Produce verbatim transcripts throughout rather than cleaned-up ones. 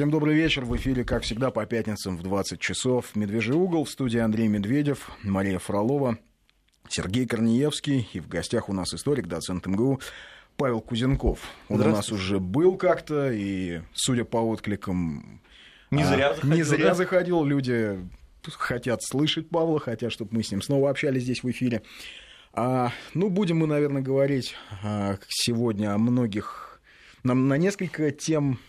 Всем добрый вечер. В эфире, как всегда, по пятницам в двадцать часов «Медвежий угол». В студии Андрей Медведев, Мария Фролова, Сергей Корниевский. И в гостях у нас историк, доцент МГУ Павел Кузенков. Он у нас уже был как-то, и, судя по откликам, не зря, а, заходил, не зря да? заходил. Люди хотят слышать Павла, хотят, чтобы мы с ним снова общались здесь в эфире. А, ну, будем мы, наверное, говорить а, сегодня о многих... На, на несколько тем...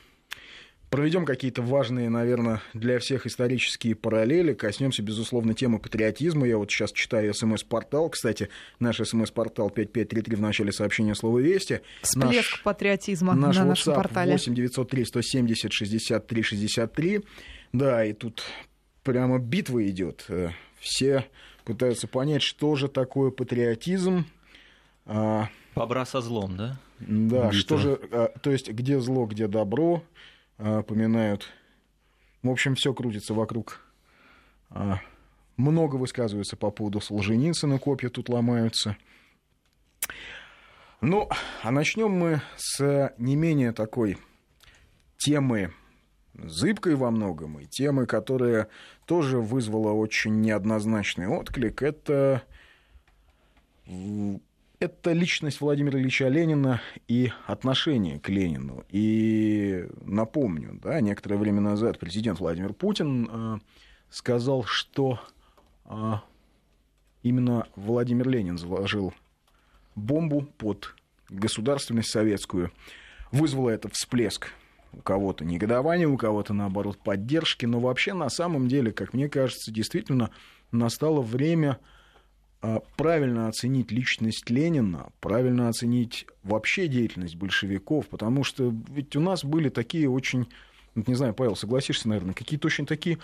Проведем какие-то важные, наверное, для всех исторические параллели. Коснемся, безусловно, темы патриотизма. Я вот сейчас читаю СМС-портал. Кстати, наш СМС-портал пять пять три три в начале сообщения слова «Вести». Всплеск наш, патриотизма наш на WhatsApp нашем портале. восемь девятьсот три сто семьдесят шестьдесят три шестьдесят три. Да, и тут прямо битва идет. Все пытаются понять, что же такое патриотизм. Побра со злом, да? Да, битва. Что же... То есть, где зло, где добро... поминают. В общем, все крутится вокруг. Много высказывается по поводу Солженицына, копья тут ломаются. Ну, а начнем мы с не менее такой темы, зыбкой во многом, и темы, которая тоже вызвала очень неоднозначный отклик. Это, это личность Владимира Ильича Ленина и отношение к Ленину. И напомню, да, некоторое время назад президент Владимир Путин сказал, что именно Владимир Ленин заложил бомбу под государственность советскую. Вызвало это всплеск у кого-то негодования, у кого-то, наоборот, поддержки. Но вообще, на самом деле, как мне кажется, действительно настало время... правильно оценить личность Ленина, правильно оценить вообще деятельность большевиков, потому что ведь у нас были такие очень, не знаю, Павел, согласишься, наверное, какие-то очень такие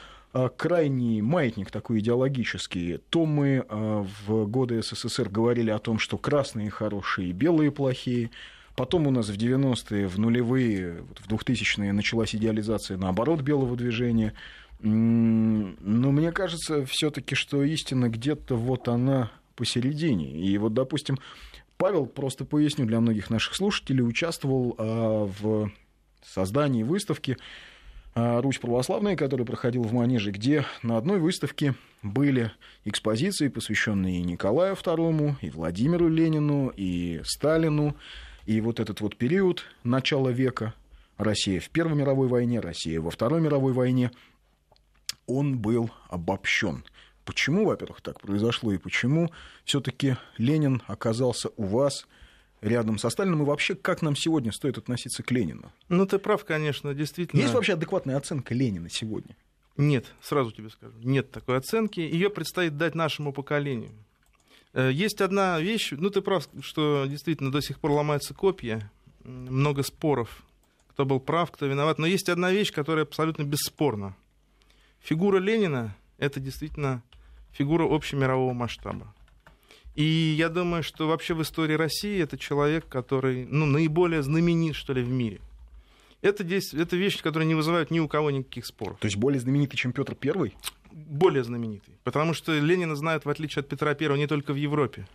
крайний маятник такой идеологический. То мы в годы СССР говорили о том, что красные хорошие, белые плохие. Потом у нас в девяностые, в нулевые, в двухтысячные началась идеализация, наоборот, белого движения. Но мне кажется, все-таки, что истина где-то вот она посередине. И вот, допустим, Павел, просто поясню для многих наших слушателей, участвовал в создании выставки «Русь православная», которая проходила в Манеже, где на одной выставке были экспозиции, посвященные Николаю второму, и Владимиру Ленину, и Сталину, и вот этот вот период начала века, Россия в Первой мировой войне, Россия во Второй мировой войне. Он был обобщен. Почему, во-первых, так произошло, и почему все-таки Ленин оказался у вас рядом со Сталиным, и вообще, как нам сегодня стоит относиться к Ленину? Ну, ты прав, конечно, действительно. Есть вообще адекватная оценка Ленина сегодня? Нет, сразу тебе скажу, нет такой оценки. Ее предстоит дать нашему поколению. Есть одна вещь, ну, ты прав, что действительно до сих пор ломаются копья, много споров, кто был прав, кто виноват, но есть одна вещь, которая абсолютно бесспорна. Фигура Ленина — это действительно фигура общемирового масштаба. И я думаю, что вообще в истории России это человек, который, ну, наиболее знаменит, что ли, в мире. Это, это вещи, которые не вызывают ни у кого никаких споров. То есть более знаменитый, чем Петр Первый? Более знаменитый. Потому что Ленина знают, в отличие от Петра Первого, не только в Европе.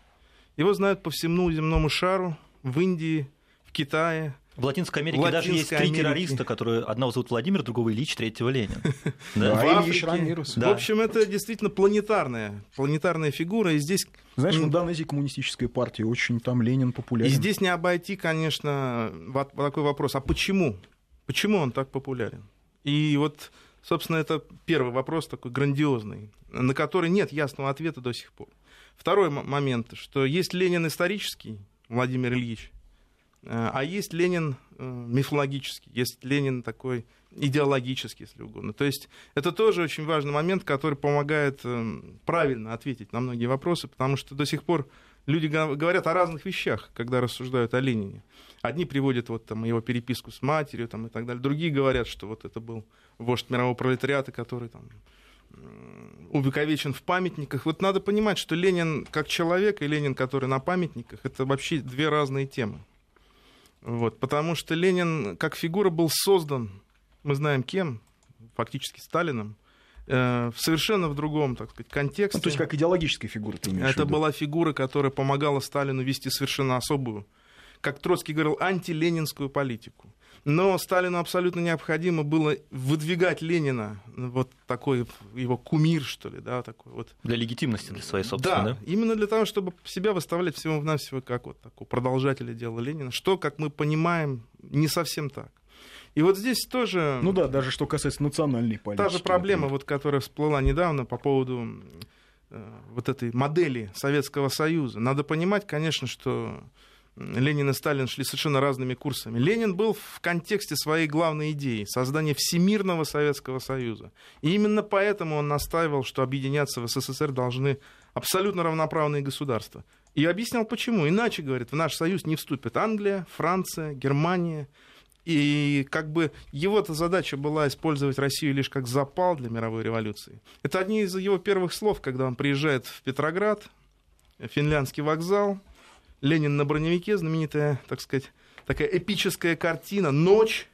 Его знают по всему земному шару, в Индии, в Китае. В Латинской Америке Латинской даже есть три Америки. террориста, которые одного зовут Владимир, другого Ильич, третьего Ленин. Да, Ильич Рамирус. В общем, это действительно планетарная, планетарная фигура. И здесь... Знаешь, в Индонезии коммунистическая партия, очень там Ленин популярен. И здесь не обойти, конечно, такой вопрос, а почему? Почему он так популярен? И вот, собственно, это первый вопрос такой грандиозный, на который нет ясного ответа до сих пор. Второй момент, что есть Ленин исторический, Владимир Ильич, а есть Ленин мифологический, есть Ленин такой идеологический, если угодно. То есть это тоже очень важный момент, который помогает правильно ответить на многие вопросы, потому что до сих пор люди говорят о разных вещах, когда рассуждают о Ленине. Одни приводят вот, там, его переписку с матерью там, и так далее, другие говорят, что вот это был вождь мирового пролетариата, который там, увековечен в памятниках. Вот надо понимать, что Ленин как человек и Ленин, который на памятниках, это вообще две разные темы. Вот, потому что Ленин как фигура был создан, мы знаем кем, фактически Сталином, э, совершенно в другом, так сказать, контексте. Ну, то есть как идеологическая фигура ты имеешь в виду? Это была фигура, которая помогала Сталину вести совершенно особую, как Троцкий говорил, антиленинскую политику. Но Сталину абсолютно необходимо было выдвигать Ленина, вот такой его кумир, что ли, да, такой вот. Для легитимности, для своей собственной, да, да? Именно для того, чтобы себя выставлять всего-навсего как вот такого продолжателя дела Ленина, что, как мы понимаем, не совсем так. И вот здесь тоже... Ну да, даже что касается национальной политики. Та же проблема, вот, которая всплыла недавно по поводу э, вот этой модели Советского Союза. Надо понимать, конечно, что Ленин и Сталин шли совершенно разными курсами. Ленин был в контексте своей главной идеи — создания всемирного Советского Союза. И именно поэтому он настаивал, что объединяться в СССР должны абсолютно равноправные государства. И объяснял, почему. Иначе, говорит, в наш союз не вступят Англия, Франция, Германия... И как бы его-то задача была использовать Россию лишь как запал для мировой революции. Это одни из его первых слов, когда он приезжает в Петроград, финляндский вокзал, Ленин на броневике, знаменитая, так сказать, такая эпическая картина, ночь.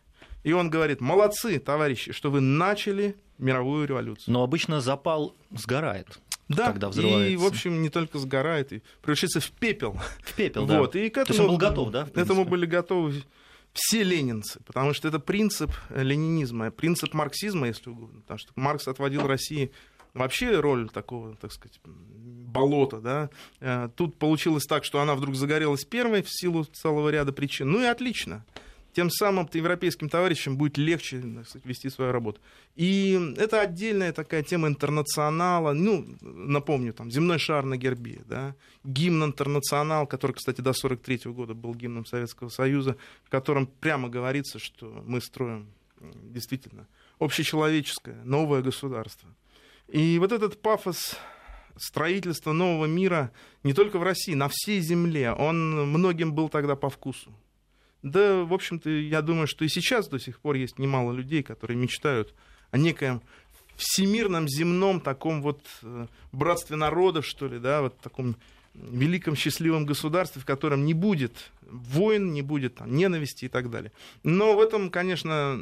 И он говорит: молодцы, товарищи, что вы начали мировую революцию. Но обычно запал сгорает. Да, и, в общем, не только сгорает, и превращается в пепел. В пепел, да. Вот. И к этому, то есть он был готов, да? К этому были готовы все ленинцы, потому что это принцип ленинизма, принцип марксизма, если угодно, потому что Маркс отводил России вообще роль такого, так сказать, болота, да. Тут получилось так, что она вдруг загорелась первой в силу целого ряда причин, ну и отлично. Тем самым европейским товарищам будет легче, так сказать, вести свою работу. И это отдельная такая тема Интернационала. Ну, напомню, там земной шар на гербе, да? Гимн Интернационал, который, кстати, до сорок третьего года был гимном Советского Союза, в котором прямо говорится, что мы строим действительно общечеловеческое новое государство. И вот этот пафос строительства нового мира не только в России, на всей земле, он многим был тогда по вкусу. Да, в общем-то, я думаю, что и сейчас до сих пор есть немало людей, которые мечтают о некоем всемирном, земном, таком вот братстве народов, что ли, да, вот таком великом счастливом государстве, в котором не будет войн, не будет там ненависти и так далее. Но в этом, конечно,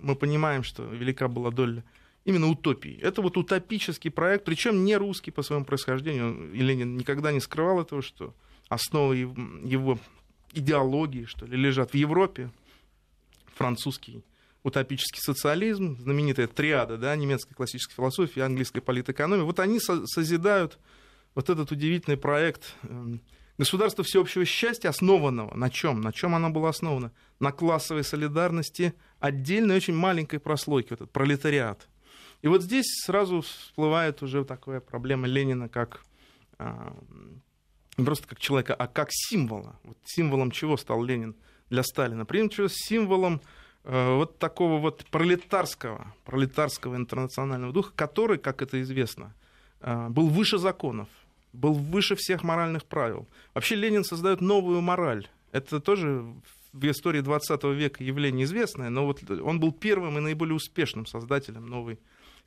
мы понимаем, что велика была доля именно утопии. Это вот утопический проект, причем не русский по своему происхождению. И Ленин никогда не скрывал этого, что основа его идеологии, что ли, лежат в Европе: французский утопический социализм, знаменитая триада, да, немецкой классической философии, английской политэкономии. Вот они со- созидают вот этот удивительный проект государства всеобщего счастья, основанного на чем? На чем оно было основано? На классовой солидарности отдельной очень маленькой прослойки, вот этот пролетариат. И вот здесь сразу всплывает уже такая проблема Ленина как... не просто как человека, а как символа. Вот символом чего стал Ленин для Сталина? Прежде всего символом э, вот такого вот пролетарского, пролетарского интернационального духа, который, как это известно, э, был выше законов, был выше всех моральных правил. Вообще Ленин создает новую мораль. Это тоже в истории двадцатого века явление известное, но вот он был первым и наиболее успешным создателем новой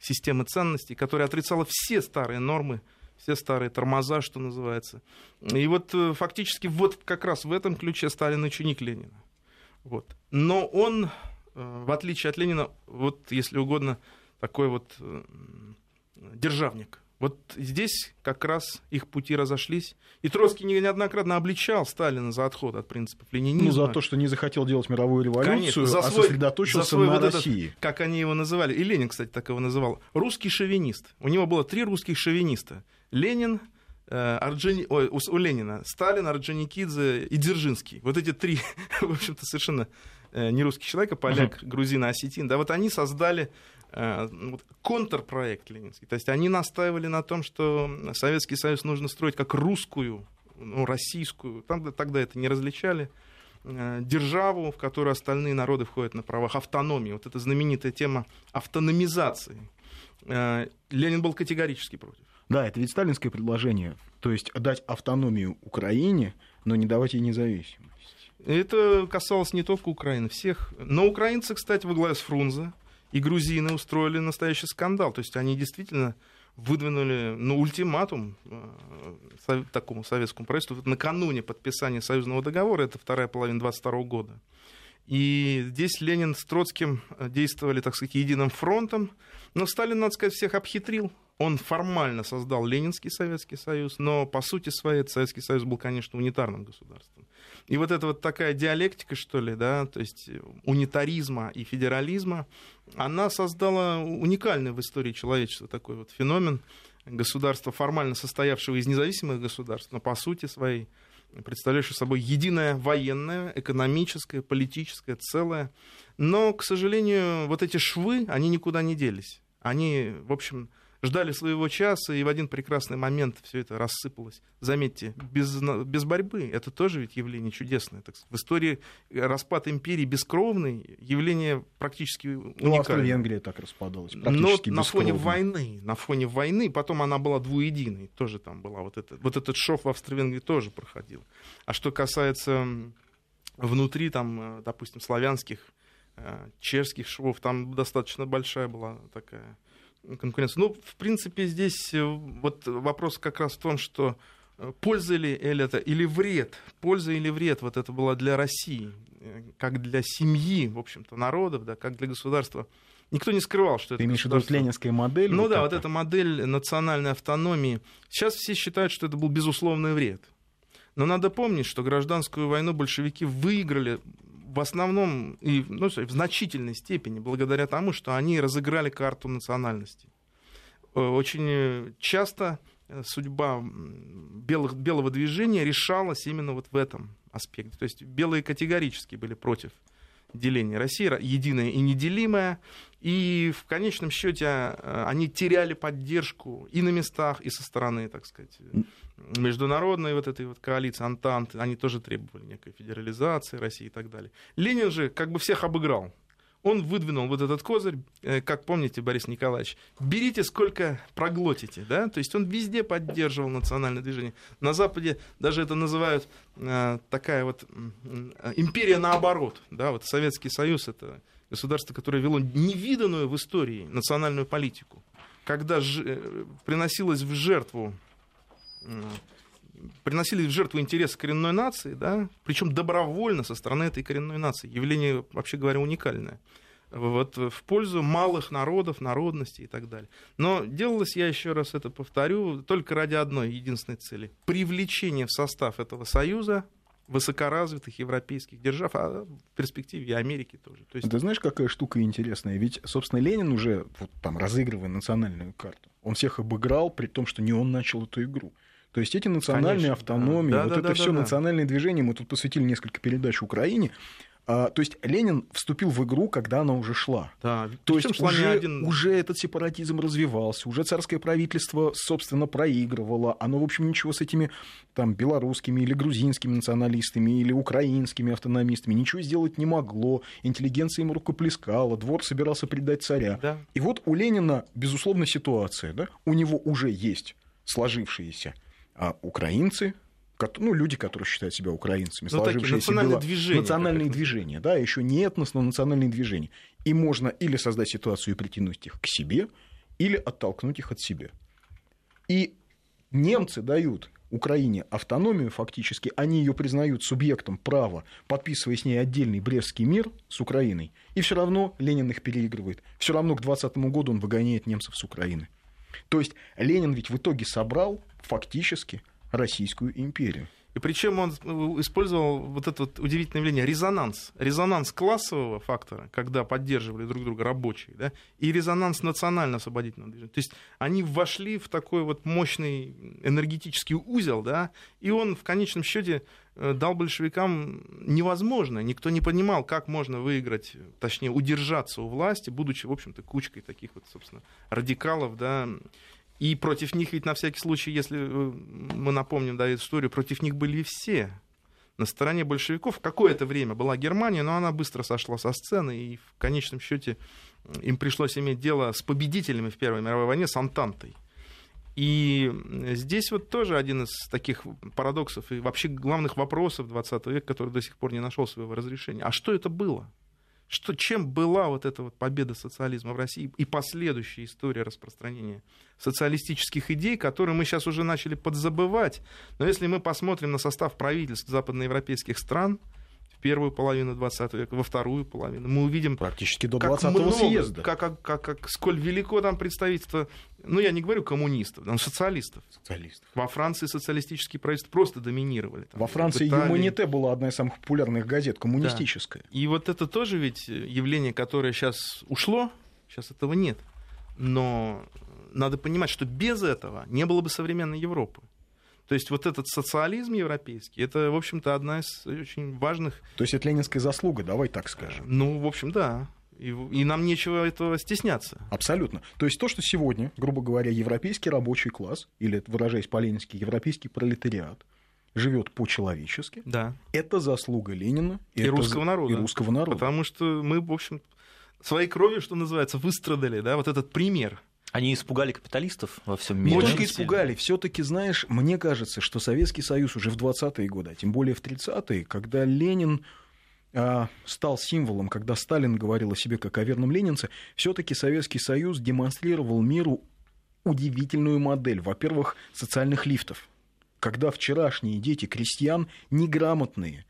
системы ценностей, которая отрицала все старые нормы, все старые тормоза, что называется. И вот фактически вот как раз в этом ключе Сталин ученик Ленина. Вот. Но он, в отличие от Ленина, вот, если угодно, такой вот державник. Вот здесь как раз их пути разошлись. И Троцкий неоднократно обличал Сталина за отход от принципов ленинизма. Ну, за то, что не захотел делать мировую революцию, конечно, а свой, сосредоточился на вот России. Этот, как они его называли, и Ленин, кстати, так его называл, русский шовинист. У него было три русских шовиниста. Ленин, Орджони... Ой, у Ленина Сталин, Орджоникидзе и Дзержинский. Вот эти три, в общем-то, совершенно не русские человека, поляк, uh-huh. грузин, осетин, да, вот они создали контрпроект ленинский. То есть они настаивали на том, что Советский Союз нужно строить как русскую, ну, российскую, там, тогда это не различали, державу, в которую остальные народы входят на правах автономии. Вот эта знаменитая тема автономизации. Ленин был категорически против. Да, это ведь сталинское предложение. То есть дать автономию Украине, но не давать ей независимость. Это касалось не только Украины, всех. Но украинцы, кстати, во главе с Фрунзе, и грузины устроили настоящий скандал. То есть они действительно выдвинули, ну, ультиматум такому советскому правительству накануне подписания союзного договора. Это вторая половина двадцать второго года. И здесь Ленин с Троцким действовали, так сказать, единым фронтом. Но Сталин, надо сказать, всех обхитрил. Он формально создал Ленинский Советский Союз, но по сути своей Советский Союз был, конечно, унитарным государством. И вот эта вот такая диалектика, что ли, да, то есть унитаризма и федерализма, она создала уникальный в истории человечества такой вот феномен государства, формально состоявшего из независимых государств, но по сути своей представляющего собой единое военное, экономическое, политическое целое. Но, к сожалению, вот эти швы, они никуда не делись. Они, в общем, ждали своего часа, и в один прекрасный момент все это рассыпалось. Заметьте, без, без борьбы. Это тоже ведь явление чудесное. Так сказать. В истории распад империи бескровный, явление практически уникальное. Ну, Австро-Венгрия так распадалась, практически Но на фоне войны, на фоне войны, потом она была двуединой, тоже там была. Вот, это, вот этот шов в Австро-Венгрии тоже проходил. А что касается внутри, там, допустим, славянских, чешских швов, там достаточно большая была такая конкуренция. Ну, в принципе, здесь вот вопрос как раз в том, что польза ли это или вред, польза или вред, вот это было для России, как для семьи, в общем-то, народов, да, как для государства. Никто не скрывал, что это... Ты имеешь в виду ленинская модель? Ну вот да, это? Вот эта модель национальной автономии. Сейчас все считают, что это был безусловный вред. Но надо помнить, что гражданскую войну большевики выиграли в основном и ну, в значительной степени благодаря тому, что они разыграли карту национальностей. Очень часто судьба белых, белого движения решалась именно вот в этом аспекте. То есть белые категорически были против деления России, единое и неделимое. И в конечном счете они теряли поддержку и на местах, и со стороны, так сказать, международной вот этой вот коалиции, Антанты. Они тоже требовали некой федерализации России и так далее. Ленин же как бы всех обыграл. Он выдвинул вот этот козырь, как помните, Борис Николаевич, берите сколько проглотите, да, то есть он везде поддерживал национальное движение. На Западе даже это называют э, такая вот э, империя наоборот, да, вот Советский Союз — это государство, которое вело невиданную в истории национальную политику, когда ж, приносилось в жертву, э, приносились в жертву интересы коренной нации, да, причем добровольно со стороны этой коренной нации. Явление, вообще говоря, уникальное. Вот, в пользу малых народов, народностей и так далее. Но делалось, я еще раз это повторю, только ради одной единственной цели. Привлечение в состав этого союза высокоразвитых европейских держав, а в перспективе и Америки тоже. То есть... Ты знаешь, какая штука интересная? Ведь, собственно, Ленин уже, вот, там, разыгрывая национальную карту, он всех обыграл, при том, что не он начал эту игру. То есть эти национальные Конечно. автономии, да, вот да, это да, все да, национальные да. движения, мы тут посвятили несколько передач Украине. А, то есть Ленин вступил в игру, когда она уже шла. Да, то есть уже, один... уже этот сепаратизм развивался, уже царское правительство, собственно, проигрывало. Оно, в общем, ничего с этими там, белорусскими или грузинскими националистами, или украинскими автономистами ничего сделать не могло. Интеллигенция им рукоплескала, двор собирался предать царя. Да. И вот у Ленина, безусловно, ситуация. Да? У него уже есть сложившиеся А украинцы, ну, люди, которые считают себя украинцами, ну, сложившиеся национальные дела, движения, национальные движения, да, еще не этнос, но национальные движения. И можно или создать ситуацию и притянуть их к себе, или оттолкнуть их от себя. И немцы дают Украине автономию фактически, они ее признают субъектом права, подписывая с ней отдельный Брестский мир с Украиной, и все равно Ленин их переигрывает. Все равно к двадцатому году он выгоняет немцев с Украины. То есть Ленин ведь в итоге собрал фактически Российскую империю. И причем он использовал вот это вот удивительное явление резонанс. Резонанс классового фактора, когда поддерживали друг друга рабочие, да, и резонанс национально-освободительного движения. То есть они вошли в такой вот мощный энергетический узел, да, и он в конечном счете дал большевикам невозможно. Никто не понимал, как можно выиграть, точнее, удержаться у власти, будучи, в общем-то, кучкой таких вот, собственно, радикалов, да. И против них ведь на всякий случай, если мы напомним, да, эту историю, против них были все. На стороне большевиков какое-то время была Германия, но она быстро сошла со сцены, и в конечном счете им пришлось иметь дело с победителями в Первой мировой войне, с Антантой. И здесь вот тоже один из таких парадоксов и вообще главных вопросов двадцатого века, который до сих пор не нашел своего разрешения. А что это было? Что, чем была вот эта вот победа социализма в России и последующая история распространения социалистических идей, которые мы сейчас уже начали подзабывать. Но если мы посмотрим на состав правительств западноевропейских стран в первую половину двадцатого века, во вторую половину. Мы увидим, практически до двадцатого съезда. Как, как, как, как, сколь велико там представительство, ну, я не говорю коммунистов, там социалистов. социалистов. Во Франции социалистические правительства просто доминировали. Там, во Франции «Юманите» была одна из самых популярных газет, коммунистическая. Да. И вот это тоже ведь явление, которое сейчас ушло, сейчас этого нет. Но надо понимать, что без этого не было бы современной Европы. То есть вот этот социализм европейский, это, в общем-то, одна из очень важных... То есть это ленинская заслуга, давай так скажем. Ну, в общем, да. И, и нам нечего этого стесняться. Абсолютно. То есть то, что сегодня, грубо говоря, европейский рабочий класс, или, выражаясь по-ленински, европейский пролетариат, живет по-человечески, да. Это заслуга Ленина и, и, русского за... народа. и русского народа. Потому что мы, в общем, своей кровью, что называется, выстрадали, да, вот этот пример. Они испугали капиталистов во всем мире. Не только испугали. Все-таки, знаешь, мне кажется, что Советский Союз уже в двадцатые годы, а тем более в тридцатые, когда Ленин а, стал символом, когда Сталин говорил о себе как о верном ленинце, все-таки Советский Союз демонстрировал миру удивительную модель, во-первых, социальных лифтов, когда вчерашние дети крестьян неграмотные,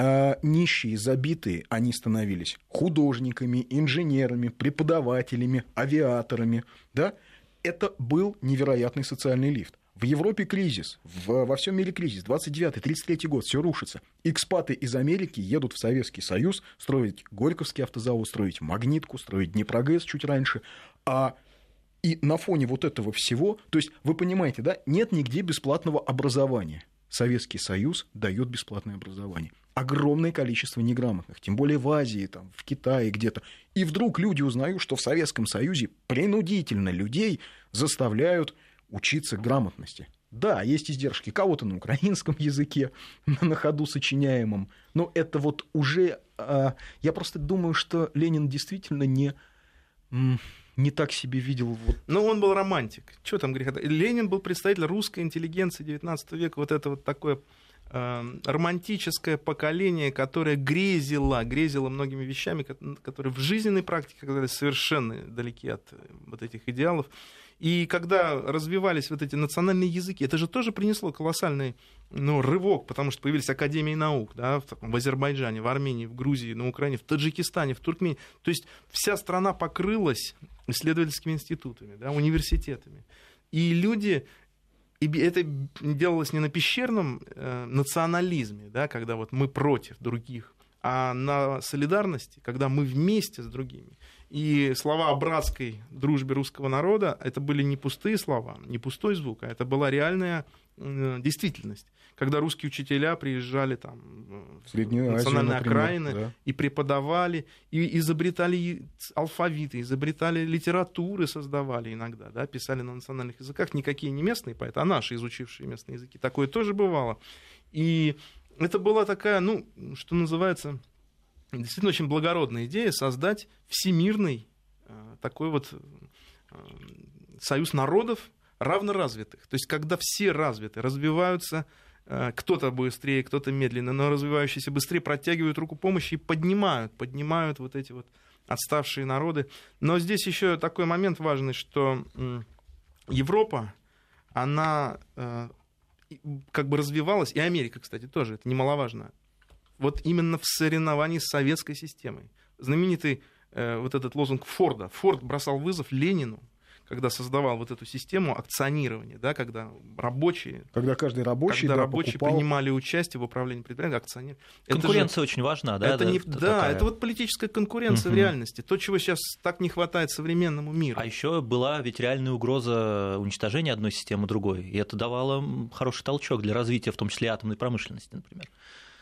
а нищие, забитые, они становились художниками, инженерами, преподавателями, авиаторами. Да? Это был невероятный социальный лифт. В Европе кризис, в, во всем мире кризис. двадцать девятый тридцать третий год, все рушится. Экспаты из Америки едут в Советский Союз строить Горьковский автозавод, строить Магнитку, строить Днепрогэс чуть раньше. А и на фоне вот этого всего, то есть вы понимаете, да, нет нигде бесплатного образования. Советский Союз дает бесплатное образование. Огромное количество неграмотных, тем более в Азии, там, в Китае где-то. И вдруг люди узнают, что в Советском Союзе принудительно людей заставляют учиться грамотности. Да, есть издержки кого-то на украинском языке, на ходу сочиняемом, но это вот уже... Я просто думаю, что Ленин действительно не... не так себе видел. Вот. Ну, он был романтик. Чего там греха? Ленин был представитель русской интеллигенции девятнадцатого века, вот это вот такое э, романтическое поколение, которое грезило, грезило многими вещами, которые в жизненной практике оказались совершенно далеки от вот этих идеалов. И когда развивались вот эти национальные языки, это же тоже принесло колоссальный, ну, рывок, потому что появились академии наук, да, в, таком, в Азербайджане, в Армении, в Грузии, на Украине, в Таджикистане, в Туркмении. То есть вся страна покрылась исследовательскими институтами, да, университетами. И люди... И это делалось не на пещерном э, национализме, да, когда вот мы против других, а на солидарности, когда мы вместе с другими. И слова о братской дружбе русского народа, это были не пустые слова, не пустой звук, а это была реальная действительность. Когда русские учителя приезжали там, в Среднюю национальные Азию, окраины, да, и преподавали, и изобретали алфавиты, изобретали литературы, создавали иногда, да, писали на национальных языках, никакие не местные поэты, а наши, изучившие местные языки. Такое тоже бывало. И это была такая, ну, что называется... Действительно, очень благородная идея создать всемирный такой вот союз народов равноразвитых. То есть, когда все развиты, развиваются, кто-то быстрее, кто-то медленно, но развивающиеся быстрее протягивают руку помощи и поднимают, поднимают вот эти вот отставшие народы. Но здесь еще такой момент важный, что Европа, она как бы развивалась, и Америка, кстати, тоже, это немаловажно, вот именно в соревновании с советской системой. Знаменитый э, вот этот лозунг Форда. Форд бросал вызов Ленину, когда создавал вот эту систему акционирования, да, когда рабочие... Когда каждый рабочий, когда да, рабочие покупал... принимали участие в управлении предприятием, акционирование. Конкуренция же... очень важна, да? Это это не... Да, такая... это вот политическая конкуренция uh-huh. в реальности. То, чего сейчас так не хватает современному миру. А еще была ведь реальная угроза уничтожения одной системы другой. И это давало хороший толчок для развития, в том числе атомной промышленности, например.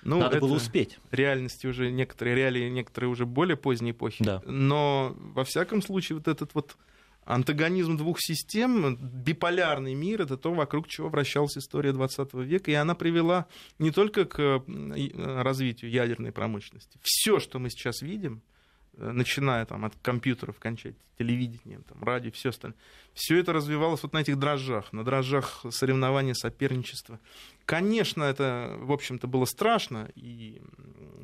Ну, надо было успеть. Реальности уже некоторые, реалии некоторые уже более поздней эпохи. Да. Но, во всяком случае, вот этот вот антагонизм двух систем, биполярный мир, это то, вокруг чего вращалась история двадцатого века, и она привела не только к развитию ядерной промышленности. Все, что мы сейчас видим, начиная там, от компьютеров, кончая телевидением, там, радио, все остальное, все это развивалось вот на этих дрожжах, на дрожжах соревнования, соперничества. Конечно, это, в общем-то, было страшно, и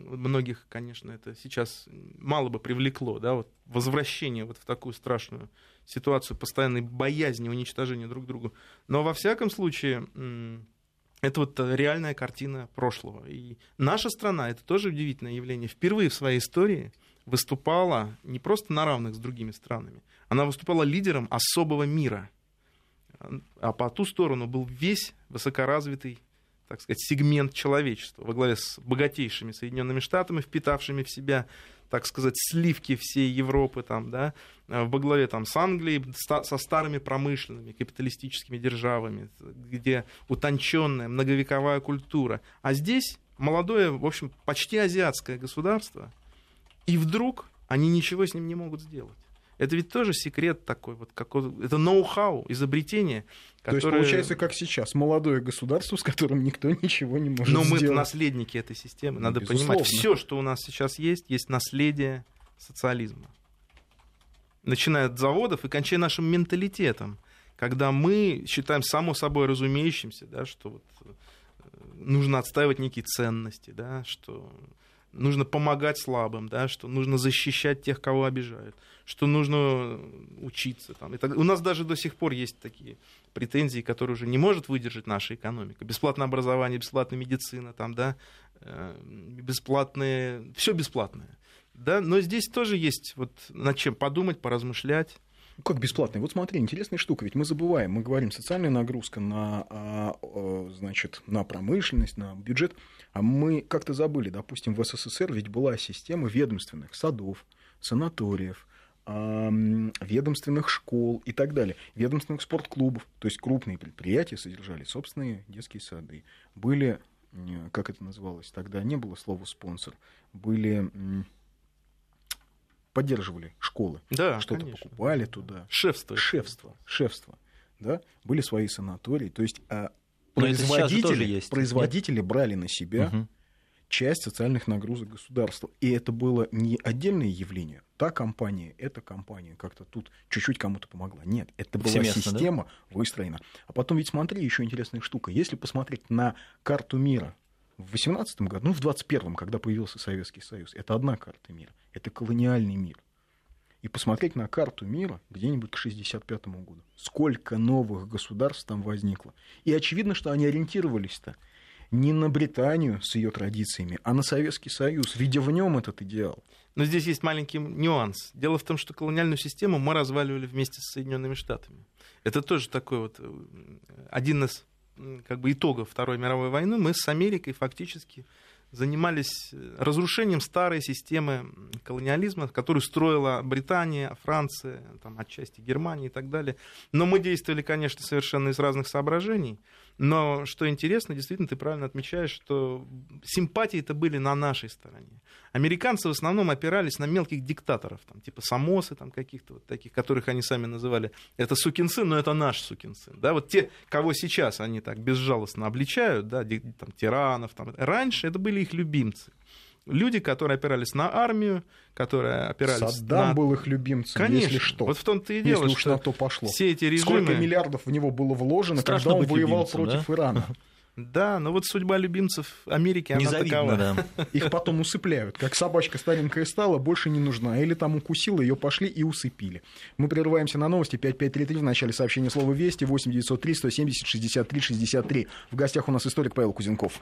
многих, конечно, это сейчас мало бы привлекло, да, вот возвращение вот в такую страшную ситуацию постоянной боязни уничтожения друг друга. Но, во всяком случае, Это вот реальная картина прошлого. И наша страна, это тоже удивительное явление, впервые в своей истории выступала не просто на равных с другими странами, она выступала лидером особого мира. А по ту сторону был весь высокоразвитый, так сказать, сегмент человечества во главе с богатейшими Соединенными Штатами, впитавшими в себя, так сказать, сливки всей Европы, там, да, во главе там, с Англией, со старыми промышленными капиталистическими державами, где утонченная многовековая культура. А здесь молодое, в общем, почти азиатское государство, и вдруг они ничего с ним не могут сделать. Это ведь тоже секрет такой, вот какой, это ноу-хау, изобретение. Которое... То есть, получается, как сейчас, молодое государство, с которым никто ничего не может Но сделать. Но мы наследники этой системы, надо Безусловно. понимать. Все, что у нас сейчас есть, есть наследие социализма. Начиная от заводов и кончая нашим менталитетом, когда мы считаем само собой разумеющимся, да, что вот нужно отстаивать некие ценности, да, что... нужно помогать слабым, да, что нужно защищать тех, кого обижают, что нужно учиться. Там, и так. У нас даже до сих пор есть такие претензии, которые уже не может выдержать наша экономика. Бесплатное образование, бесплатная медицина, там, да, бесплатные... все бесплатное. Да? Но здесь тоже есть вот над чем подумать, поразмышлять. Как бесплатный? Вот смотри, интересная штука. Ведь мы забываем, мы говорим, социальная нагрузка на, значит, на промышленность, на бюджет. А мы как-то забыли, допустим, в СССР ведь была система ведомственных садов, санаториев, ведомственных школ и так далее, ведомственных спортклубов. То есть крупные предприятия содержали собственные детские сады. Были, как это называлось тогда, не было слова «спонсор», были... поддерживали школы, да, что-то конечно. покупали туда. Шефство. Шефство. Шефство. Да? Были свои санатории. То есть а производители, есть. производители брали на себя угу. часть социальных нагрузок государства. И это было не отдельное явление. Та компания, эта компания как-то тут чуть-чуть кому-то помогла. Нет, это была Всеместно, система да? выстроена. А потом ведь смотри, еще интересная штука. Если посмотреть на карту мира, в восемнадцатом году, ну, в двадцать первом, когда появился Советский Союз, это одна карта мира, это колониальный мир. И посмотреть на карту мира где-нибудь к шестьдесят пятому году, сколько новых государств там возникло. И очевидно, что они ориентировались-то не на Британию с ее традициями, а на Советский Союз, видя в нем этот идеал. Но здесь есть маленький нюанс. Дело в том, что колониальную систему мы разваливали вместе с Соединенными Штатами. Это тоже такой вот один из... как бы итогов Второй мировой войны, мы с Америкой фактически занимались разрушением старой системы колониализма, которую строила Британия, Франция, там, отчасти Германия и так далее. Но мы действовали, конечно, совершенно из разных соображений. Но что интересно, действительно, ты правильно отмечаешь, что симпатии-то были на нашей стороне. Американцы в основном опирались на мелких диктаторов, там, типа Самосы, там, каких-то вот таких, которых они сами называли. Это сукин сын, но это наш сукин сын. Да? Вот те, кого сейчас они так безжалостно обличают, да, там, тиранов. Там. Раньше это были их любимцы. Люди, которые опирались на армию, которые опирались Саддам на... был их любимцем, Конечно. если что. Вот в том-то и дело, если что на то пошло. Все эти режимы... Сколько миллиардов в него было вложено, Страшно когда он воевал любимцем, против да? Ирана. Да, но вот судьба любимцев Америки, она такова. Да. Их потом усыпляют, как собачка старенькая стала, больше не нужна. Или там укусила, ее пошли и усыпили. Мы прерываемся на новости. пять пять три три в начале сообщения слова «Вести», восемь девятьсот три сто семьдесят шестьдесят три шестьдесят три. В гостях у нас историк Павел Кузенков.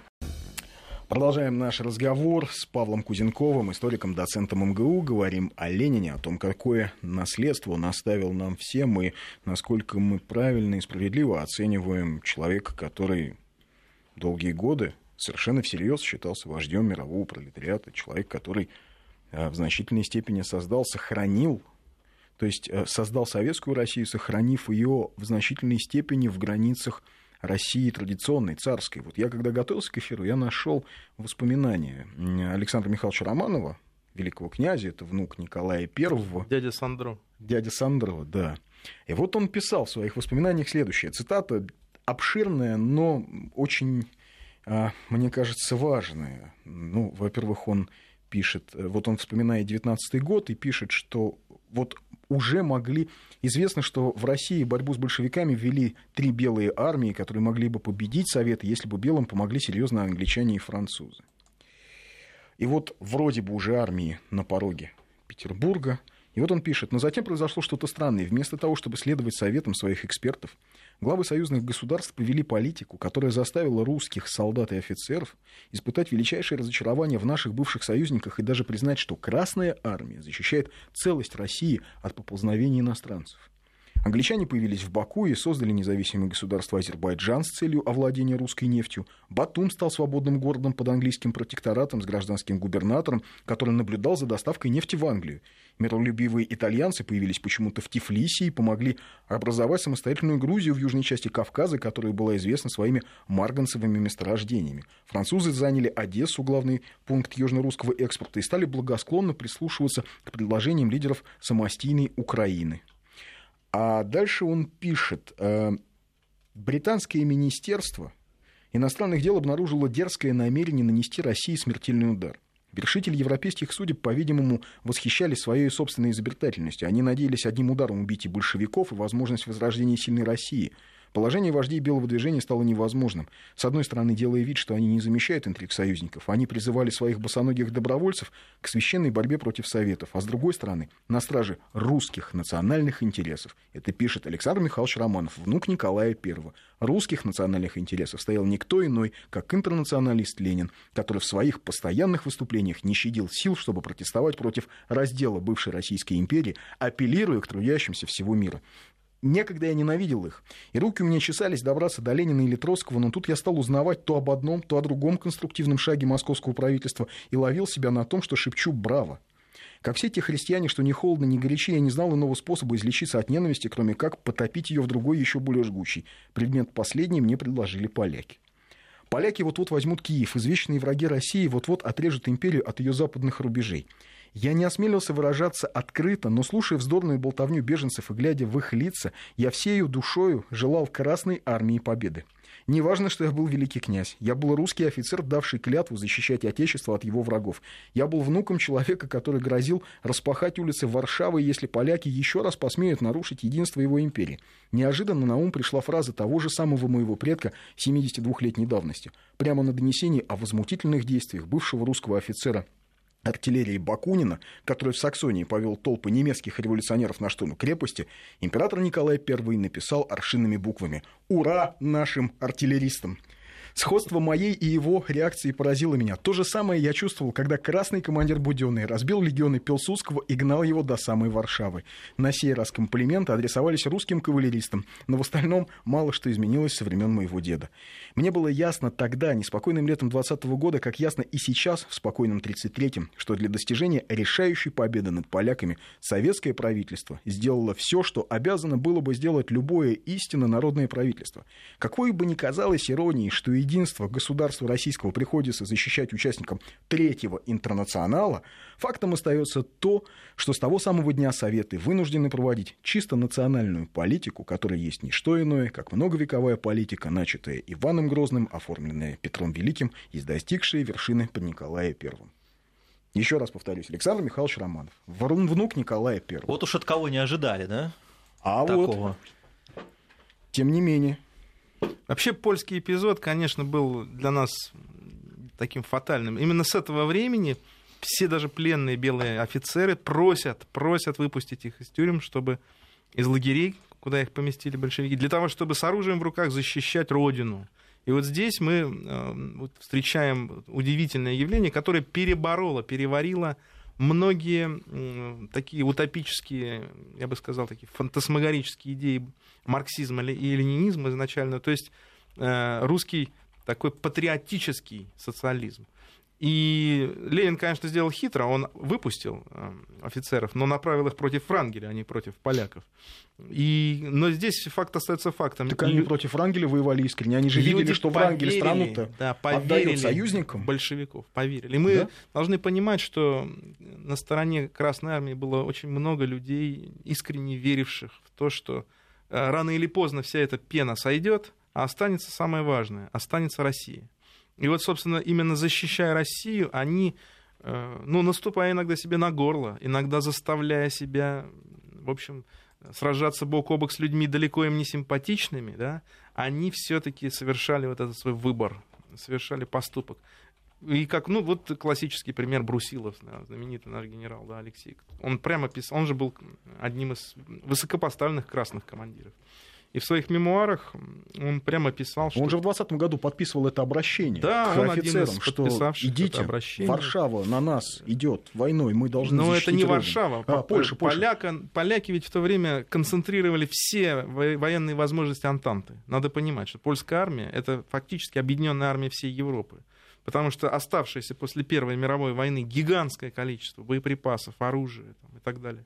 Продолжаем наш разговор с Павлом Кузенковым, историком, доцентом МГУ. Говорим о Ленине, о том, какое наследство он оставил нам всем, и насколько мы правильно и справедливо оцениваем человека, который долгие годы совершенно всерьез считался вождем мирового пролетариата, человек, который в значительной степени создал, сохранил, то есть создал советскую Россию, сохранив ее в значительной степени в границах России традиционной, царской. Вот я, когда готовился к эфиру, я нашел воспоминания Александра Михайловича Романова, великого князя, это внук Николая Первого. Дядя Сандро. Дядя Сандро, да. И вот он писал в своих воспоминаниях следующее. Цитата обширная, но очень, мне кажется, важная. Ну, во-первых, он пишет, вот он вспоминает девятнадцатый год и пишет, что вот уже могли... Известно, что в России борьбу с большевиками вели три белые армии, которые могли бы победить Советы, если бы белым помогли серьезно англичане и французы. И вот вроде бы уже армии на пороге Петербурга, И вот он пишет: «Но затем произошло что-то странное. Вместо того, чтобы следовать советам своих экспертов, главы союзных государств повели политику, которая заставила русских солдат и офицеров испытать величайшее разочарование в наших бывших союзниках и даже признать, что Красная Армия защищает целость России от поползновения иностранцев. Англичане появились в Баку и создали независимое государство Азербайджан с целью овладения русской нефтью. Батум стал свободным городом под английским протекторатом с гражданским губернатором, который наблюдал за доставкой нефти в Англию. Миролюбивые итальянцы появились почему-то в Тифлисе и помогли образовать самостоятельную Грузию в южной части Кавказа, которая была известна своими марганцевыми месторождениями. Французы заняли Одессу, главный пункт южно-русского экспорта, и стали благосклонно прислушиваться к предложениям лидеров самостийной Украины». А дальше он пишет: британское министерство иностранных дел обнаружило дерзкое намерение нанести России смертельный удар. Вершители европейских судеб, по-видимому, восхищались своей собственной изобретательностью. Они надеялись одним ударом убить и большевиков, и возможность возрождения сильной России. Положение вождей белого движения стало невозможным. С одной стороны, делая вид, что они не замещают интриг союзников, они призывали своих босоногих добровольцев к священной борьбе против Советов, а с другой стороны, на страже русских национальных интересов. Это пишет Александр Михайлович Романов, внук Николая Первого. Русских национальных интересов стоял никто иной, как интернационалист Ленин, который в своих постоянных выступлениях не щадил сил, чтобы протестовать против раздела бывшей Российской империи, апеллируя к трудящимся всего мира. Некогда я ненавидел их, и руки у меня чесались добраться до Ленина или Троцкого, но тут я стал узнавать то об одном, то о другом конструктивном шаге московского правительства и ловил себя на том, что шепчу «браво». Как все те христиане, что ни холодно, ни горячи, я не знал иного способа излечиться от ненависти, кроме как потопить ее в другой, еще более жгучий. Предмет последний мне предложили поляки. Поляки вот-вот возьмут Киев, извечные враги России вот-вот отрежут империю от ее западных рубежей. Я не осмелился выражаться открыто, но, слушая вздорную болтовню беженцев и глядя в их лица, я всею душою желал Красной Армии победы. Неважно, что я был великий князь. Я был русский офицер, давший клятву защищать Отечество от его врагов. Я был внуком человека, который грозил распахать улицы Варшавы, если поляки еще раз посмеют нарушить единство его империи. Неожиданно на ум пришла фраза того же самого моего предка семидесятидвухлетней давности. Прямо на донесении о возмутительных действиях бывшего русского офицера артиллерии Бакунина, который в Саксонии повел толпы немецких революционеров на штурм крепости, император Николай Первый написал аршинными буквами: «Ура нашим артиллеристам!» Сходство моей и его реакции поразило меня. То же самое я чувствовал, когда красный командир Будённый разбил легионы Пилсудского и гнал его до самой Варшавы. На сей раз комплименты адресовались русским кавалеристам, но в остальном мало что изменилось со времен моего деда. Мне было ясно тогда, неспокойным летом двадцатого года, как ясно и сейчас, в спокойном тридцать третьем, что для достижения решающей победы над поляками советское правительство сделало все, что обязано было бы сделать любое истинно народное правительство. Какой бы ни казалось иронией, что единство государства российского приходится защищать участникам Третьего интернационала, фактом остается то, что с того самого дня Советы вынуждены проводить чисто национальную политику, которая есть не что иное, как многовековая политика, начатая Иваном Грозным, оформленная Петром Великим и достигшая вершины под Николаем Первым. Еще раз повторюсь, Александр Михайлович Романов, внук Николая Первого. Вот уж от кого не ожидали, да? А такого. Вот, тем не менее. Вообще, польский эпизод, конечно, был для нас таким фатальным. Именно с этого времени все даже пленные белые офицеры просят, просят выпустить их из тюрем, чтобы из лагерей, куда их поместили большевики, для того, чтобы с оружием в руках защищать родину. И вот здесь мы э, встречаем удивительное явление, которое перебороло, переварило многие э, такие утопические, я бы сказал, такие фантасмагорические идеи марксизма и ленинизма изначально, то есть э, русский такой патриотический социализм. И Ленин, конечно, сделал хитро, он выпустил э, офицеров, но направил их против Врангеля, а не против поляков. И, но здесь факт остается фактом. Так они Лю... против Врангеля воевали искренне, они же люди видели, что Врангель страну-то да, отдаёт союзникам. Большевиков поверили. И мы да? должны понимать, что на стороне Красной Армии было очень много людей, искренне веривших в то, что рано или поздно вся эта пена сойдет, а останется самое важное, останется Россия. И вот, собственно, именно защищая Россию, они, ну, наступая иногда себе на горло, иногда заставляя себя, в общем, сражаться бок о бок с людьми далеко им не симпатичными, да, они все-таки совершали вот этот свой выбор, совершали поступок. И как, ну, вот классический пример Брусилов, да, знаменитый наш генерал, да, Алексей. Он прямо писал, он же был одним из высокопоставленных красных командиров. И в своих мемуарах он прямо писал, что... Он же в двадцатом году подписывал это обращение, да, к офицерам, что идите, Варшава на нас идет войной, мы должны Но защитить. Но это не Варшава, а, Польша, Поляка, Польша. Поляки ведь в то время концентрировали все военные возможности Антанты. Надо понимать, что польская армия — это фактически объединенная армия всей Европы. Потому что оставшееся после Первой мировой войны гигантское количество боеприпасов, оружия там, и так далее...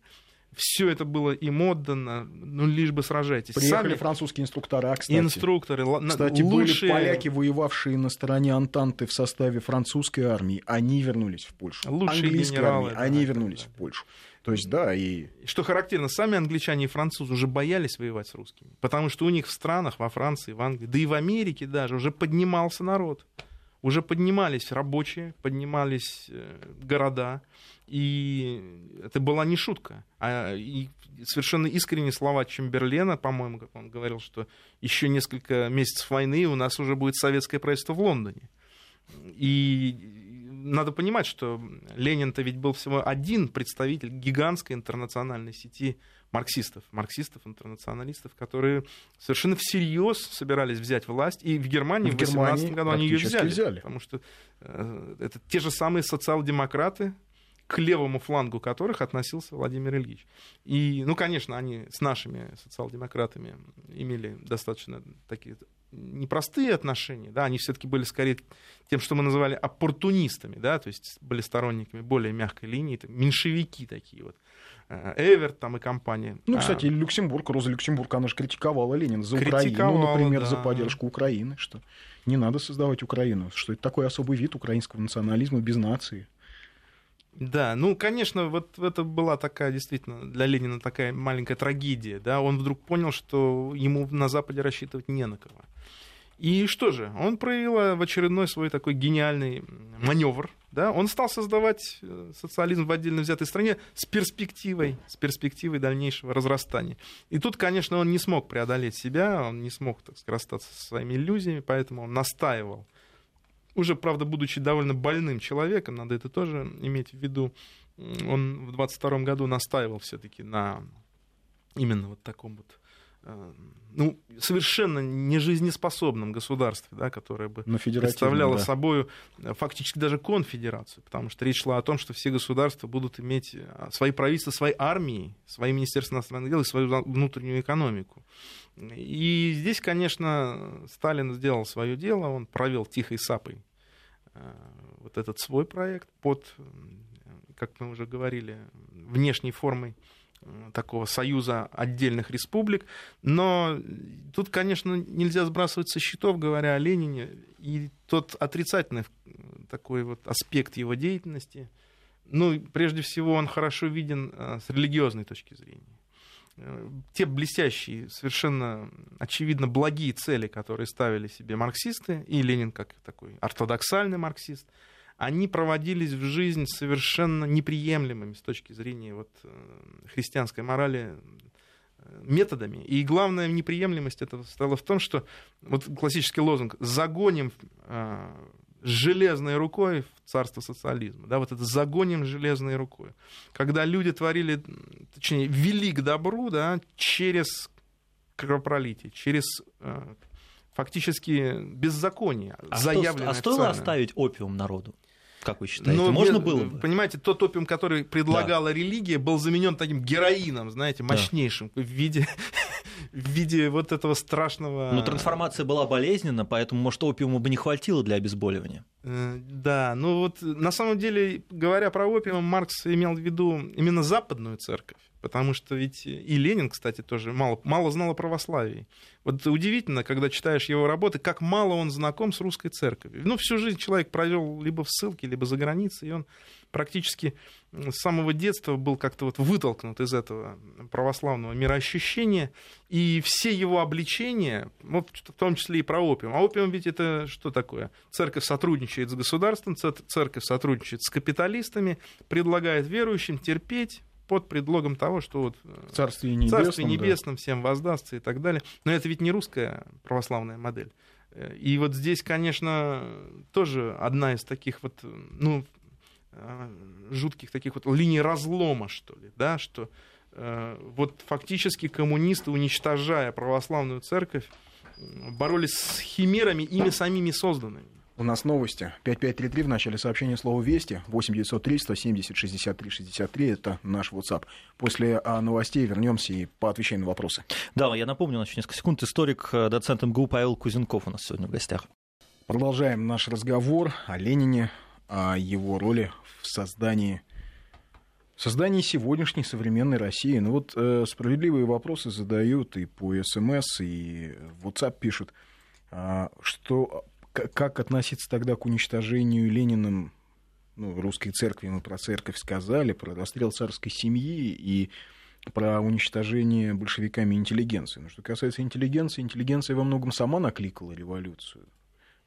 Все это было им отдано, ну, лишь бы сражайтесь. Приехали сами французские инструкторы, а, кстати, инструкторы, кстати, лучшие... были поляки, воевавшие на стороне Антанты в составе французской армии, они вернулись в Польшу. Лучшие английской генералы, армии, да, они да, вернулись да, да. в Польшу. То есть, да, и... Что характерно, сами англичане и французы уже боялись воевать с русскими, потому что у них в странах, во Франции, в Англии, да и в Америке даже уже поднимался народ. Уже поднимались рабочие, поднимались города, и это была не шутка, а и совершенно искренние слова Чемберлена, по-моему, как он говорил, что еще несколько месяцев войны, и у нас уже будет советское правительство в Лондоне. И надо понимать, что Ленин-то ведь был всего один представитель гигантской интернациональной сети марксистов, марксистов-интернационалистов, которые совершенно всерьез собирались взять власть. И в Германии в восемнадцатом году они ее взяли, взяли. Потому что э, это те же самые социал-демократы, к левому флангу которых относился Владимир Ильич. И, ну, конечно, они с нашими социал-демократами имели достаточно такие непростые отношения. Да? Они все-таки были скорее тем, что мы называли оппортунистами, да? То есть были сторонниками более мягкой линии, меньшевики такие вот. Эверт там и компания. Ну, кстати, Люксембург, Роза Люксембург, она же критиковала Ленина за критиковала, Украину, например, да. за поддержку Украины, что не надо создавать Украину, что это такой особый вид украинского национализма без нации. Да, ну, конечно, вот это была такая, действительно, для Ленина такая маленькая трагедия, да, он вдруг понял, что ему на Западе рассчитывать не на кого. И что же, он проявил в очередной свой такой гениальный маневр, да, он стал создавать социализм в отдельно взятой стране с перспективой, с перспективой дальнейшего разрастания. И тут, конечно, он не смог преодолеть себя, он не смог, так сказать, расстаться со своими иллюзиями, поэтому он настаивал. Уже, правда, будучи довольно больным человеком, надо это тоже иметь в виду, он в двадцать втором году настаивал все-таки на именно вот таком вот, ну, совершенно нежизнеспособном государстве, да, которое бы представляло да. собой фактически даже конфедерацию, потому что речь шла о том, что все государства будут иметь свои правительства, свои армии, свои министерства иностранных дел и свою внутреннюю экономику. И здесь, конечно, Сталин сделал свое дело, он провел тихой сапой вот этот свой проект под, как мы уже говорили, внешней формой такого союза отдельных республик. Но тут, конечно, нельзя сбрасывать со счетов, говоря о Ленине, и тот отрицательный такой вот аспект его деятельности. Ну, прежде всего, он хорошо виден с религиозной точки зрения. Те блестящие, совершенно очевидно благие цели, которые ставили себе марксисты, и Ленин как такой ортодоксальный марксист, они проводились в жизнь совершенно неприемлемыми с точки зрения вот христианской морали методами. И главная неприемлемость этого стала в том, что вот классический лозунг «загоним железной рукой в царство социализма», да, вот это «загоним железной рукой», когда люди творили, точнее, вели к добру, да, через кровопролитие, через э, фактически беззаконие, а заявленное. А стоило оставить опиум народу, как вы считаете? Но можно мне, было бы? Понимаете, тот опиум, который предлагала да. религия, был заменен таким героином, знаете, мощнейшим да. в виде... в виде вот этого страшного... Ну, трансформация была болезненна, поэтому, может, опиума бы не хватило для обезболивания. Да, ну вот на самом деле, говоря про опиум, Маркс имел в виду именно западную церковь, потому что ведь и Ленин, кстати, тоже мало, мало знал о православии. Вот удивительно, когда читаешь его работы, как мало он знаком с русской церковью. Ну, всю жизнь человек провел либо в ссылке, либо за границей, и он практически с самого детства был как-то вот вытолкнут из этого православного мироощущения, и все его обличения, вот в том числе и про опиум. А опиум ведь это что такое? Церковь сотрудничает с государством, церковь сотрудничает с капиталистами, предлагает верующим терпеть под предлогом того, что вот Царствие Небесное, Царствие Небесное да. всем воздастся и так далее. Но это ведь не русская православная модель. И вот здесь, конечно, тоже одна из таких вот, ну, жутких таких вот линий разлома, что ли, да, что вот фактически коммунисты, уничтожая православную церковь, боролись с химерами, ими самими созданными. У нас новости. пять пять три три в начале сообщения слово «Вести». восемь девятьсот три сто семьдесят шестьдесят три шестьдесят три. Это наш WhatsApp. После новостей вернемся и поотвечаем на вопросы. Да, я напомню, у нас еще несколько секунд. Историк, доцент МГУ Павел Кузенков у нас сегодня в гостях. Продолжаем наш разговор о Ленине, о его роли в создании, в создании сегодняшней современной России. Ну вот э, справедливые вопросы задают и по СМС, и в WhatsApp пишут, э, что... Как относиться тогда к уничтожению Лениным, ну, русской церкви, мы про церковь сказали, про расстрел царской семьи и про уничтожение большевиками интеллигенции. Но что касается интеллигенции, интеллигенция во многом сама накликала революцию.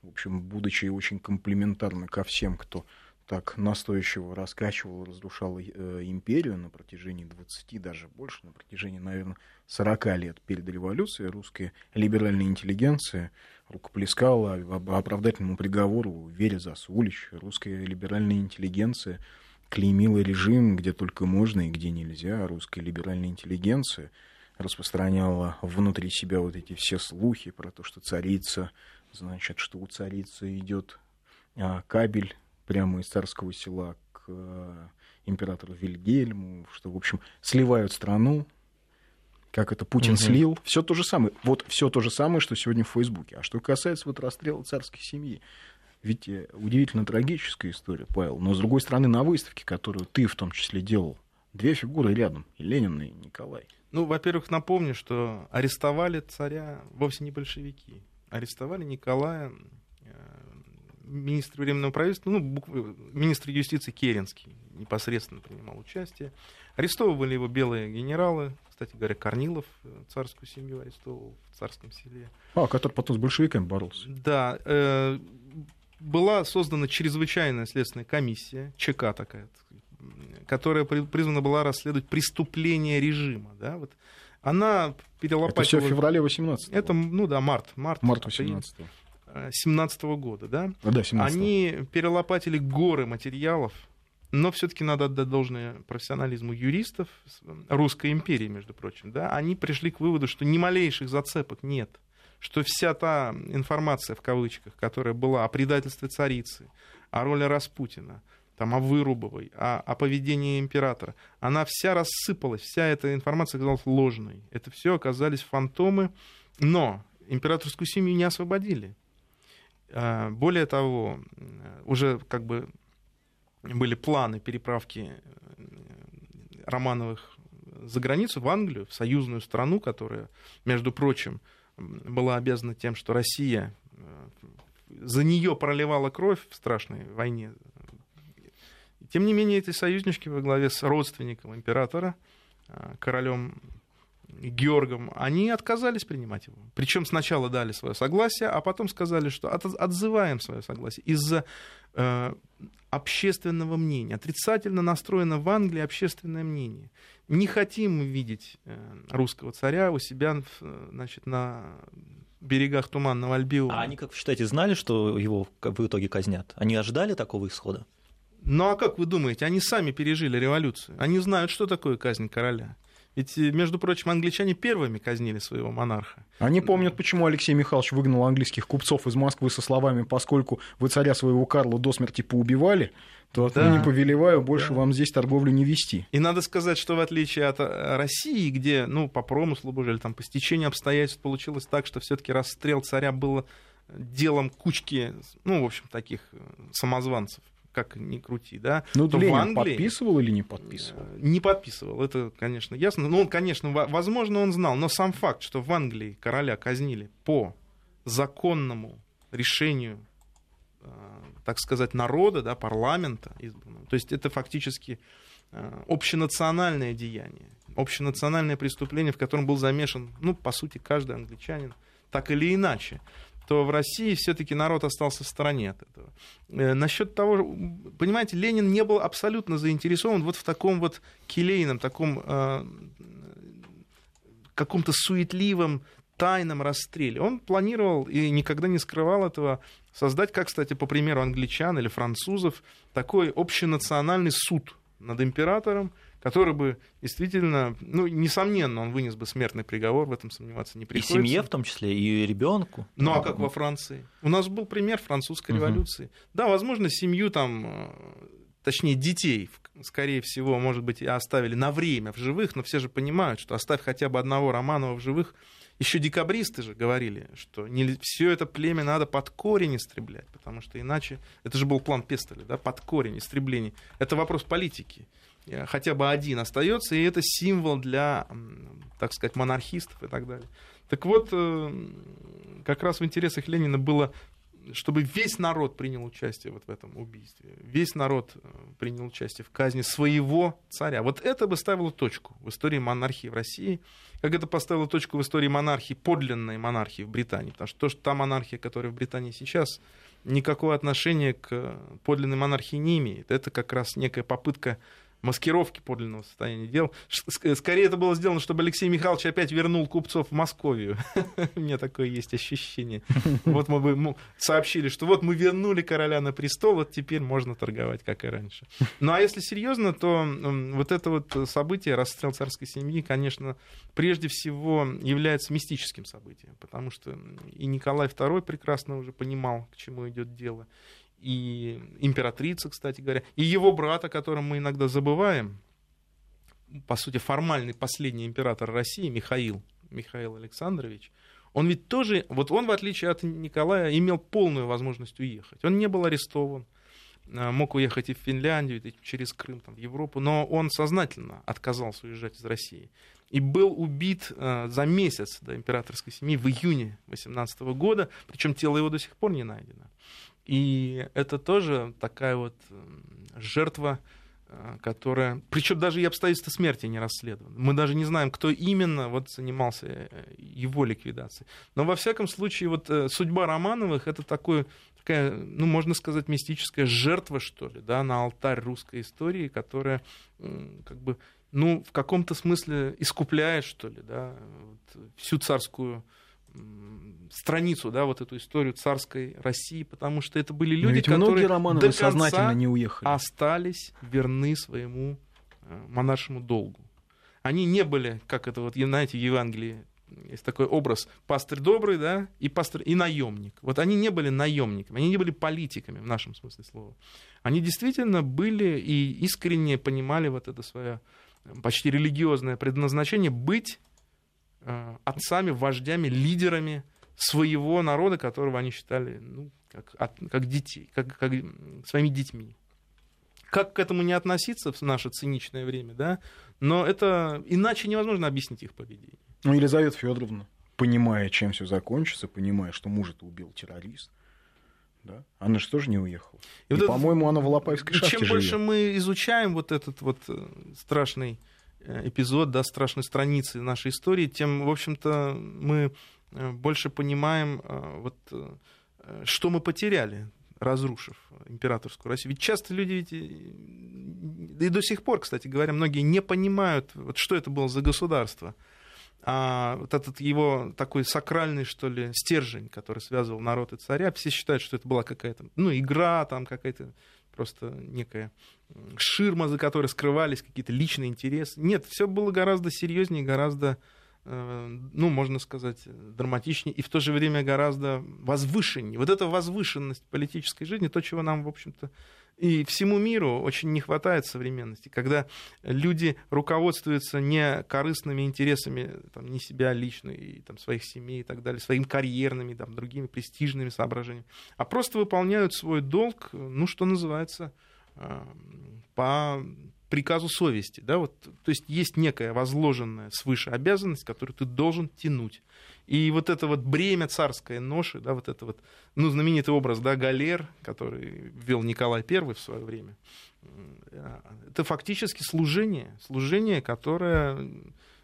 В общем, будучи очень комплиментарна ко всем, кто так настойчиво раскачивал, разрушал империю на протяжении двадцати, даже больше, на протяжении, наверное, сорока лет перед революцией, русская либеральная интеллигенция рукоплескала оправдательному приговору Вере Засулич. Русская либеральная интеллигенция клеймила режим, где только можно и где нельзя. Русская либеральная интеллигенция распространяла внутри себя вот эти все слухи про то, что царица, значит, что у царицы идет кабель прямо из царского села к императору Вильгельму, что, в общем, сливают страну, как это Путин угу. слил. Все то же самое. Вот все то же самое, что сегодня в Фейсбуке. А что касается вот расстрела царской семьи, ведь удивительно трагическая история, Павел. Но, с другой стороны, на выставке, которую ты в том числе делал, две фигуры рядом, и Ленин, и Николай. Ну, во-первых, напомню, что арестовали царя вовсе не большевики. Арестовали Николая... министр Временного правительства, ну, букв... министр юстиции Керенский непосредственно принимал участие. Арестовывали его белые генералы. Кстати говоря, Корнилов царскую семью арестовывал в царском селе. А, который потом с большевиками боролся. Да. Э, была создана чрезвычайная следственная комиссия, ЧК такая, которая призвана была расследовать преступления режима. Да, вот. Она перелопатила... Это все в феврале восемнадцатого. Это, ну да, март. Март, март восемнадцатого. семнадцатого года, да? Да, семнадцатого. Они перелопатили горы материалов, но все-таки надо отдать должное профессионализму юристов Русской империи, между прочим, да? Они пришли к выводу, что ни малейших зацепок нет, что вся та информация, в кавычках, которая была о предательстве царицы, о роли Распутина, там, о Вырубовой, о, о поведении императора, она вся рассыпалась, вся эта информация оказалась ложной. Это все оказались фантомы, но императорскую семью не освободили. Более того, уже как бы были планы переправки Романовых за границу, в Англию, в союзную страну, которая, между прочим, была обязана тем, что Россия за нее проливала кровь в страшной войне. Тем не менее, эти союзнички во главе с родственником императора, королем Георгом, они отказались принимать его. Причем сначала дали свое согласие, а потом сказали, что отзываем свое согласие из-за э, общественного мнения. Отрицательно настроено в Англии общественное мнение. Не хотим видеть э, русского царя у себя, значит, на берегах Туманного Альбиона. А они, как вы считаете, знали, что его в итоге казнят? Они ожидали такого исхода? Ну а как вы думаете, они сами пережили революцию. Они знают, что такое казнь короля. Ведь, между прочим, англичане первыми казнили своего монарха. Они помнят, почему Алексей Михайлович выгнал английских купцов из Москвы со словами: «Поскольку вы царя своего Карла до смерти поубивали, то да, не повелеваю больше да. вам здесь торговлю не вести». И надо сказать, что в отличие от России, где, ну, по промыслу, боже, или там, по стечению обстоятельств получилось так, что все-таки расстрел царя был делом кучки, ну, в общем, таких самозванцев. Как ни крути, да. Ну, Ленин в Англии... подписывал или не подписывал? Не подписывал, это, конечно, ясно. Но он, конечно, возможно, он знал, но сам факт, что в Англии короля казнили по законному решению, так сказать, народа, да, парламента избранного. То есть это фактически общенациональное деяние, общенациональное преступление, в котором был замешан, ну, по сути, каждый англичанин, так или иначе. То в России все-таки народ остался в стороне от этого. Э, насчет того, понимаете, Ленин не был абсолютно заинтересован вот в таком вот келейном, таком э, каком-то суетливом тайном расстреле. Он планировал и никогда не скрывал этого создать, как, кстати, по примеру англичан или французов, такой общенациональный суд над императором, который бы действительно, ну, несомненно, он вынес бы смертный приговор, в этом сомневаться не приходится. И семье в том числе, и ребенку. Ну, а как во Франции? У нас был пример французской угу. революции. Да, возможно, семью там, точнее, детей, скорее всего, может быть, оставили на время в живых, но все же понимают, что оставь хотя бы одного Романова в живых. Еще декабристы же говорили, что не, все это племя надо под корень истреблять, потому что иначе... Это же был план Пестеля, да, под корень истребление. Это вопрос политики. Хотя бы один остается, и это символ для, так сказать, монархистов и так далее. Так вот, как раз в интересах Ленина было, чтобы весь народ принял участие вот в этом убийстве. Весь народ принял участие в казни своего царя. Вот это бы ставило точку в истории монархии в России, как это поставило точку в истории монархии, подлинной монархии в Британии. Потому что, то, что та монархия, которая в Британии сейчас, никакого отношения к подлинной монархии не имеет. Это как раз некая попытка маскировки подлинного состояния дел. Скорее, это было сделано, чтобы Алексей Михайлович опять вернул купцов в Московию. У меня такое есть ощущение. Вот мы бы сообщили, что вот мы вернули короля на престол, вот теперь можно торговать, как и раньше. Ну, а если серьезно, то вот это вот событие, расстрел царской семьи, конечно, прежде всего является мистическим событием, потому что и Николай второй прекрасно уже понимал, к чему идет дело, и императрица, кстати говоря, и его брат, о котором мы иногда забываем, по сути, формальный последний император России, Михаил, Михаил Александрович, он ведь тоже, вот он, в отличие от Николая, имел полную возможность уехать. Он не был арестован, мог уехать и в Финляндию, и через Крым, там, в Европу, но он сознательно отказался уезжать из России. И был убит за месяц до императорской семьи в июне восемнадцатого года, причем тело его до сих пор не найдено. И это тоже такая вот жертва, которая... Причем даже и обстоятельства смерти не расследованы. Мы даже не знаем, кто именно вот занимался его ликвидацией. Но во всяком случае, вот судьба Романовых — это такое, такая, ну, можно сказать, мистическая жертва, что ли, да, на алтарь русской истории, которая как бы, ну, в каком-то смысле искупляет, что ли, да, вот, всю царскую... страницу, да, вот эту историю царской России, потому что это были люди, которые до конца не уехали, остались верны своему монаршему долгу. Они не были, как это вот, знаете, в Евангелии есть такой образ, пастырь добрый, да, и пастырь, и наемник. Вот они не были наемниками, они не были политиками в нашем смысле слова. Они действительно были и искренне понимали вот это свое почти религиозное предназначение быть отцами, вождями, лидерами своего народа, которого они считали, ну, как, от, как детей, как, как своими детьми. Как к этому не относиться в наше циничное время, да? Но это иначе невозможно объяснить их поведение. Ну, Елизавета Федоровна, понимая, чем все закончится, понимая, что мужа-то убил террорист, да? Она же тоже не уехала. И, И вот по-моему, это... она в Алапаевской шахте живет. Чем больше мы изучаем вот этот вот страшный эпизод, да, страшной страницы нашей истории, тем, в общем-то, мы больше понимаем, вот, что мы потеряли, разрушив императорскую Россию. Ведь часто люди, ведь, да и до сих пор, кстати говоря, многие не понимают, вот, что это было за государство. А вот этот его такой сакральный, что ли, стержень, который связывал народ и царя, все считают, что это была какая-то, ну, игра там какая-то, просто некая ширма, за которой скрывались какие-то личные интересы. Нет, все было гораздо серьезнее, гораздо, ну, можно сказать, драматичнее и в то же время гораздо возвышеннее. Вот эта возвышенность политической жизни, то, чего нам, в общем-то, и всему миру очень не хватает современности, когда люди руководствуются не корыстными интересами там, не себя лично, и там, своих семей и так далее, своими карьерными, там, другими престижными соображениями, а просто выполняют свой долг, ну, что называется, по приказу совести. Да? Вот, то есть есть некая возложенная свыше обязанность, которую ты должен тянуть. И вот это вот бремя царской ноши, да, вот это вот, ну, знаменитый образ, да, галер, который ввел Николай Первый в свое время, это фактически служение, служение, которое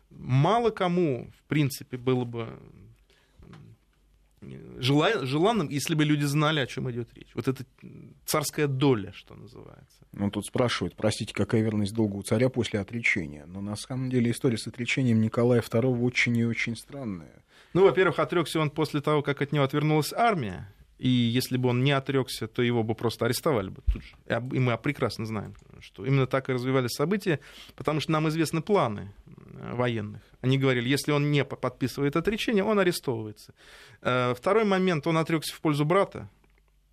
мало кому, в принципе, было бы желанным, если бы люди знали, о чем идет речь. Вот это царская доля, что называется. Он тут спрашивает, простите, какая верность долгу у царя после отречения. Но на самом деле история с отречением Николая второго очень и очень странная. Ну, во-первых, отрекся он после того, как от него отвернулась армия. И если бы он не отрекся, то его бы просто арестовали бы тут же. И мы прекрасно знаем, что именно так и развивались события, потому что нам известны планы военных. Они говорили, если он не подписывает отречение, он арестовывается. Второй момент, он отрекся в пользу брата.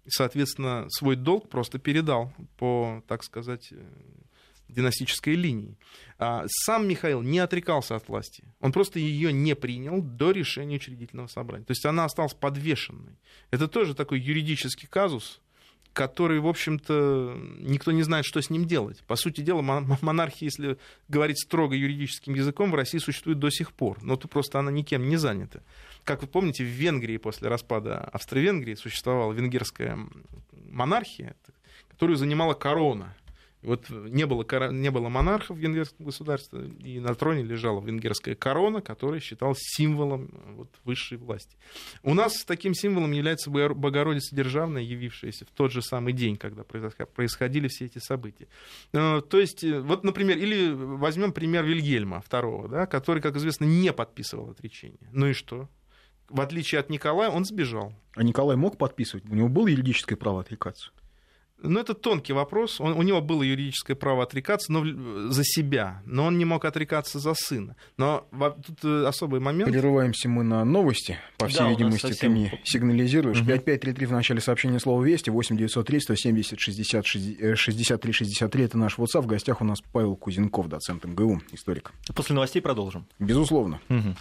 И, соответственно, свой долг просто передал по, так сказать, династической линии. Сам Михаил не отрекался от власти. Он просто ее не принял до решения учредительного собрания. То есть она осталась подвешенной. Это тоже такой юридический казус, который, в общем-то, никто не знает, что с ним делать. По сути дела, монархия, если говорить строго юридическим языком, в России существует до сих пор. Но тут просто она никем не занята. Как вы помните, в Венгрии после распада Австро-Венгрии существовала венгерская монархия, которую занимала корона. Вот не было, не было монархов в венгерском государстве, и на троне лежала венгерская корона, которая считалась символом вот, высшей власти. У нас таким символом является Богородица Державная, явившаяся в тот же самый день, когда происходили все эти события. То есть, вот, например, или возьмем пример Вильгельма второго, да, который, как известно, не подписывал отречение. Ну и что? В отличие от Николая, он сбежал. А Николай мог подписывать? У него было юридическое право отрекаться? Ну, это тонкий вопрос. Он, у него было юридическое право отрекаться но в, за себя, но он не мог отрекаться за сына. Но во, тут особый момент. Прерываемся мы на новости. По всей да, видимости, совсем... ты мне сигнализируешь. Угу. пять пять три три в начале сообщения слова «Вести», восемь девятьсот три сто семьдесят шестьдесят три шестьдесят три — это наш WhatsApp. В гостях у нас Павел Кузенков, доцент МГУ, историк. После новостей продолжим. Безусловно. Угу.